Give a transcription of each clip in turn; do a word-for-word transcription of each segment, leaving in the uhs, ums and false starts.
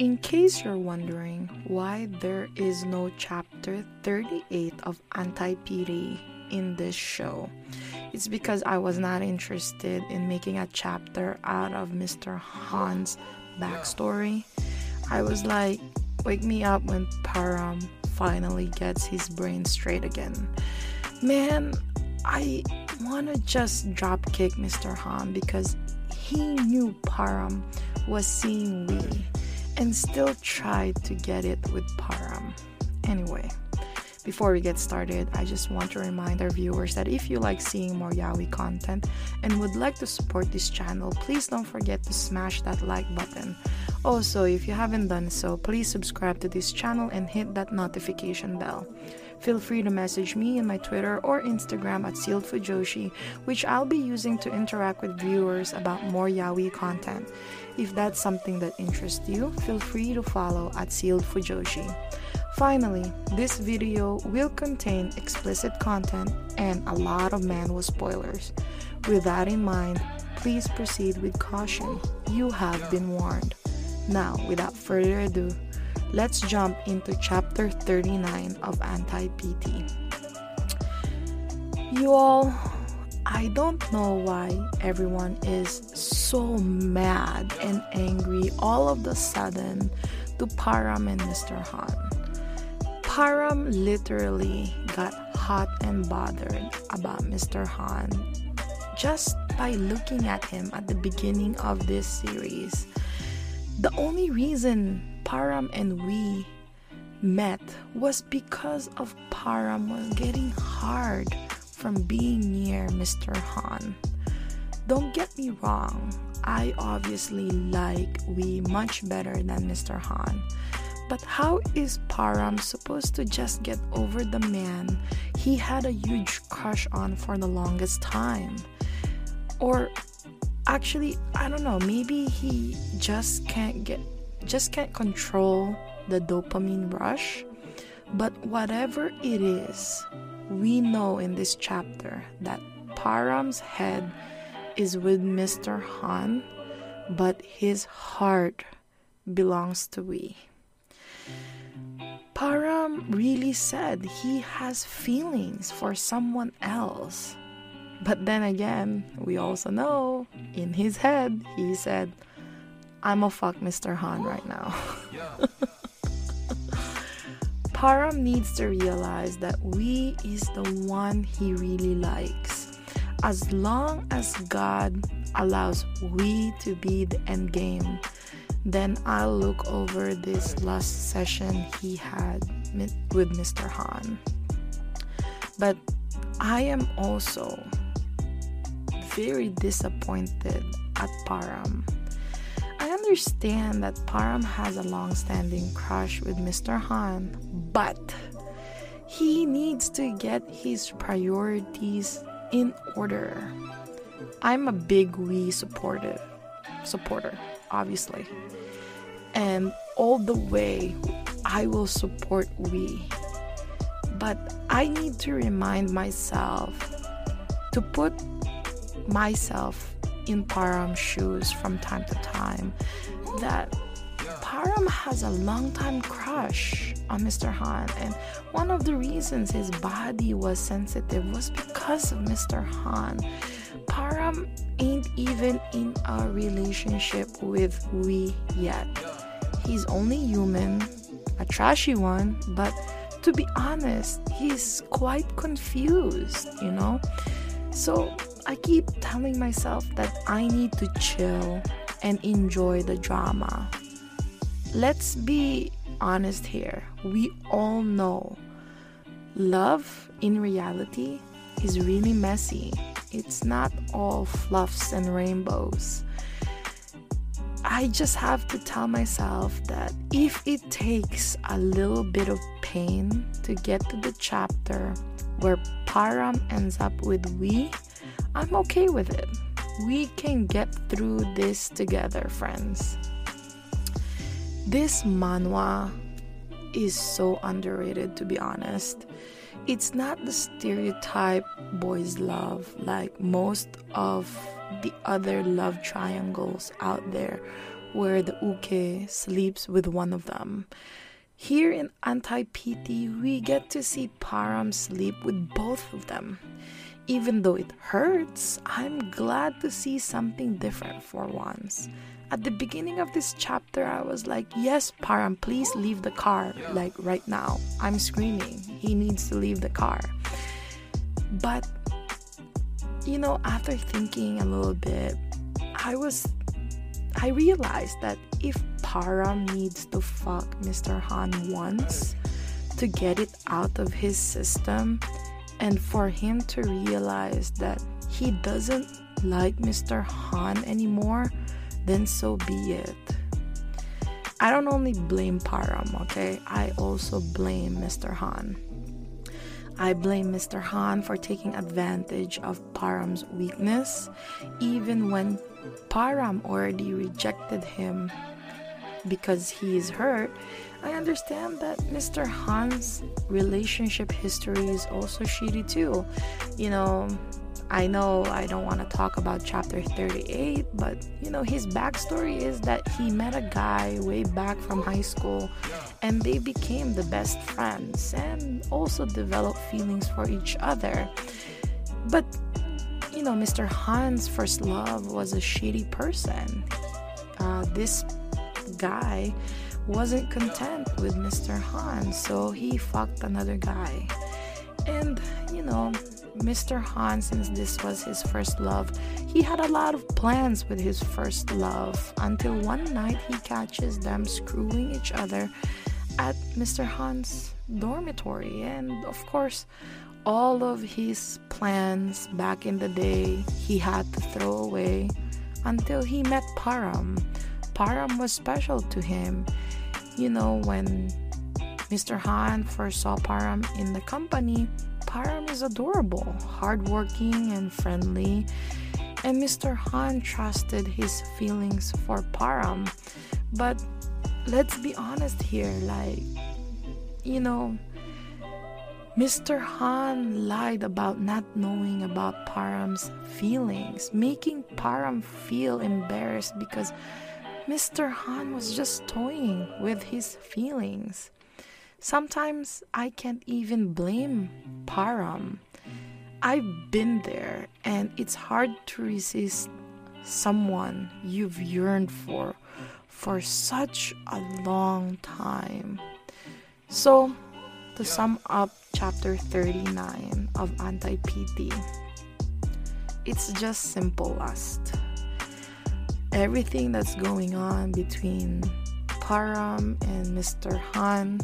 In case you're wondering why there is no chapter thirty-eight of Anti-Pity in this show, it's because I was not interested in making a chapter out of Mister Han's backstory. I was like, wake me up when Param finally gets his brain straight again. Man, I want to just dropkick Mister Han because he knew Param was seeing we and still tried to get it with Param. Anyway, before we get started, I just want to remind our viewers that if you like seeing more yaoi content and would like to support this channel, please don't forget to smash that like button. Also, if you haven't done so, please subscribe to this channel and hit that notification bell. Feel free to message me in my Twitter or Instagram at SealedFujoshi, which I'll be using to interact with viewers about more yaoi content. If that's something that interests you, feel free to follow at SealedFujoshi. Finally, this video will contain explicit content and a lot of manhwa spoilers. With that in mind, please proceed with caution. You have been warned. Now, without further ado, let's jump into chapter thirty-nine of Anti-Pity. You all, I don't know why everyone is so mad and angry all of the sudden to Param and Mister Han. Param literally got hot and bothered about Mister Han just by looking at him at the beginning of this series. The only reason Param and we met was because of Param was getting hard from being near Mister Han. Don't get me wrong, I obviously like we much better than Mister Han. But how is Param supposed to just get over the man he had a huge crush on for the longest time? Or actually, I don't know, maybe he just can't get, just can't control the dopamine rush. But whatever it is, we know in this chapter that Param's head is with Mister Han, but his heart belongs to we. Param really said he has feelings for someone else. But then again, we also know in his head, he said, I'ma fuck Mister Han right now. Param needs to realize that we is the one he really likes. As long as God allows we to be the end game, then I'll look over this last session he had with Mister Han. But I am also very disappointed at Param. I understand that Param has a long-standing crush with Mister Han, but he needs to get his priorities in order. I'm a big we supporter, supporter. obviously. And all the way, I will support we. But I need to remind myself to put myself in Param's shoes from time to time, that Param has a long-time crush on Mister Han. And one of the reasons his body was sensitive was because of Mister Han. Param ain't even in a relationship with we yet. He's only human, a trashy one, but to be honest, he's quite confused, you know? So I keep telling myself that I need to chill and enjoy the drama. Let's be honest here. We all know love in reality is really messy. It's not all fluffs and rainbows. I just have to tell myself that if it takes a little bit of pain to get to the chapter where Param ends up with we, I'm okay with it. We can get through this together, friends. This manhwa is so underrated, to be honest. It's not the stereotype boys' love like most of the other love triangles out there where the uke sleeps with one of them. Here in Anti-Pity, we get to see Param sleep with both of them. Even though it hurts, I'm glad to see something different for once. At the beginning of this chapter, I was like, yes, Param, please leave the car. Like, right now. I'm screaming. He needs to leave the car. But, you know, after thinking a little bit, I was... I realized that if Param needs to fuck Mister Han once to get it out of his system, and for him to realize that he doesn't like Mister Han anymore, then so be it. I don't only blame Param, okay? I also blame Mister Han. I blame Mister Han for taking advantage of Param's weakness, even when Param already rejected him because he is hurt. I understand that Mister Han's relationship history is also shitty too. You know, I know I don't want to talk about chapter thirty-eight, but you know, his backstory is that he met a guy way back from high school and they became the best friends and also developed feelings for each other. But, you know, Mister Han's first love was a shitty person. Uh, this guy wasn't content with Mister Han, so he fucked another guy. And, you know, Mister Han, since this was his first love, he had a lot of plans with his first love until one night he catches them screwing each other at Mister Han's dormitory. And, of course, all of his plans back in the day, he had to throw away until he met Param. Param was special to him. You know, when Mister Han first saw Param in the company, Param is adorable, hardworking, and friendly. And Mister Han trusted his feelings for Param. But let's be honest here, like, you know, Mister Han lied about not knowing about Param's feelings, making Param feel embarrassed because Mister Han was just toying with his feelings. Sometimes I can't even blame Param. I've been there, and it's hard to resist someone you've yearned for for such a long time. So, to sum up chapter thirty-nine of Anti-Pity, it's just simple lust. Everything that's going on between Param and Mister Han,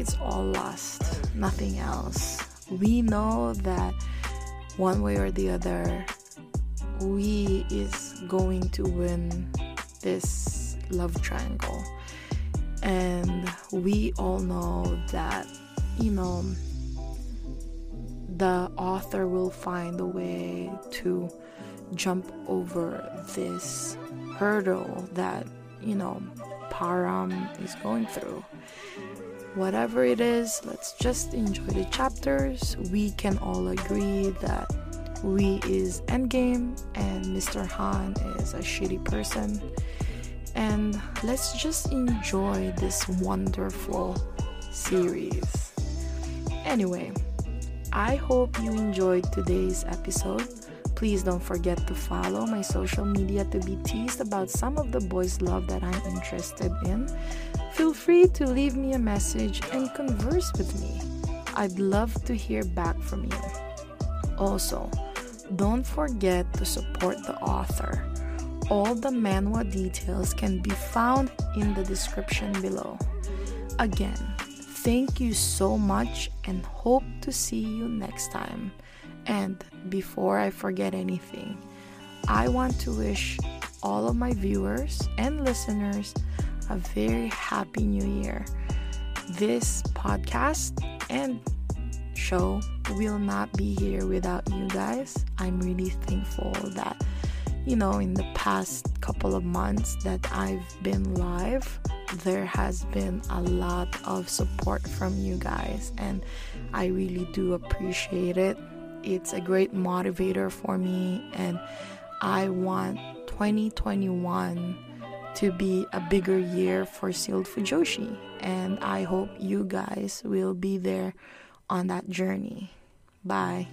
it's all lust, nothing else. We know that one way or the other, we is going to win this love triangle. And we all know that, you know, the author will find a way to jump over this hurdle that, you know, Param is going through. Whatever it is, let's just enjoy the chapters. We can all agree that we is endgame and Mister Han is a shitty person. And let's just enjoy this wonderful series. Anyway, I hope you enjoyed today's episode. Please don't forget to follow my social media to be teased about some of the boys' love that I'm interested in. Feel free to leave me a message and converse with me. I'd love to hear back from you. Also, don't forget to support the author. All the manhwa details can be found in the description below. Again, thank you so much and hope to see you next time. And before I forget anything, I want to wish all of my viewers and listeners a very happy new year. This podcast and show will not be here without you guys. I'm really thankful that, you know, in the past couple of months that I've been live, there has been a lot of support from you guys, and I really do appreciate it. It's a great motivator for me, and I want twenty twenty-one to be a bigger year for Sealed Fujoshi, and I hope you guys will be there on that journey. Bye.